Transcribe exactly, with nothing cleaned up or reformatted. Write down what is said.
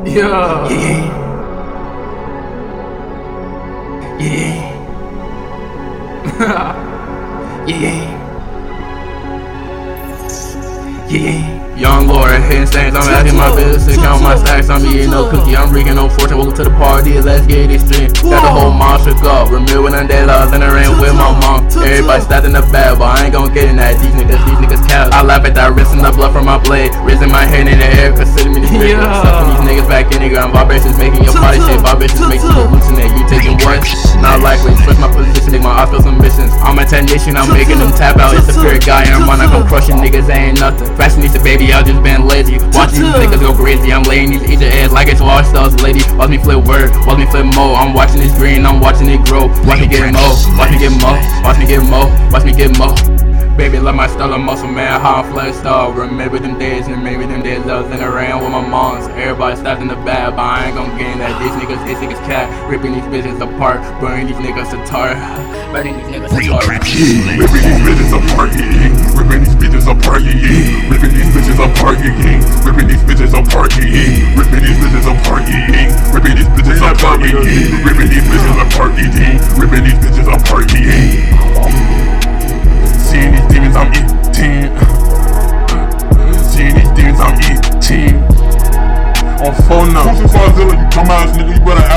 いやー、イエイイエイイエイイエイイエイイエイ。Young lord and handstands, I'm out here my business, count my stacks, I'm eating no cookie, I'm reeking no fortune, welcome to the party, let's get it streamed. Got the whole monster go, remember when I did laws and I ran with my mom. Everybody stabbed in the bed, but I ain't gon' get in that, these niggas, these niggas cows. I laugh at that wrist and the blood from my blade, raising my hand in the air, consider me the spirit. Sucking these niggas back in the ground, vibrations making your body shit, vibrations making you hallucinate, you taking what? Not likely, switch my position, make my eyes feel some missions. I'm a ten nation, I'm making them tap out, it's a pure guy, and I'm on, I come crushing niggas, ain't nothing. Fashionista baby, I've just been lazy, watch these niggas go crazy. I'm laying these eat your ass like it's washed up, lady. Watch me flip word, watch me flip mo. I'm watching this green, I'm watching it grow. Watch me get mo, watch me get mo, watch me get mo, watch me get mo. Baby, love my style of muscle, man, how I'm flexed out. Remember them days, and maybe them days I was in the rain with my moms. Everybody stopped in the bad, but I ain't gon' get in that. These niggas, these niggas cat, ripping these bitches apart, burning these niggas to tar, burning these niggas to tar. Ripping these bitches apart, ripping these bitches apart, ripping these bitches apart, ripping these bitches apart, ripping these bitches apart, ripping these bitches apart, ripping these bitches apart, ripping these bitches apart. Seeing these demons, I'm eating. Seeing these demons, I'm eating. On phone now, Godzilla, you dumbass nigga, you better.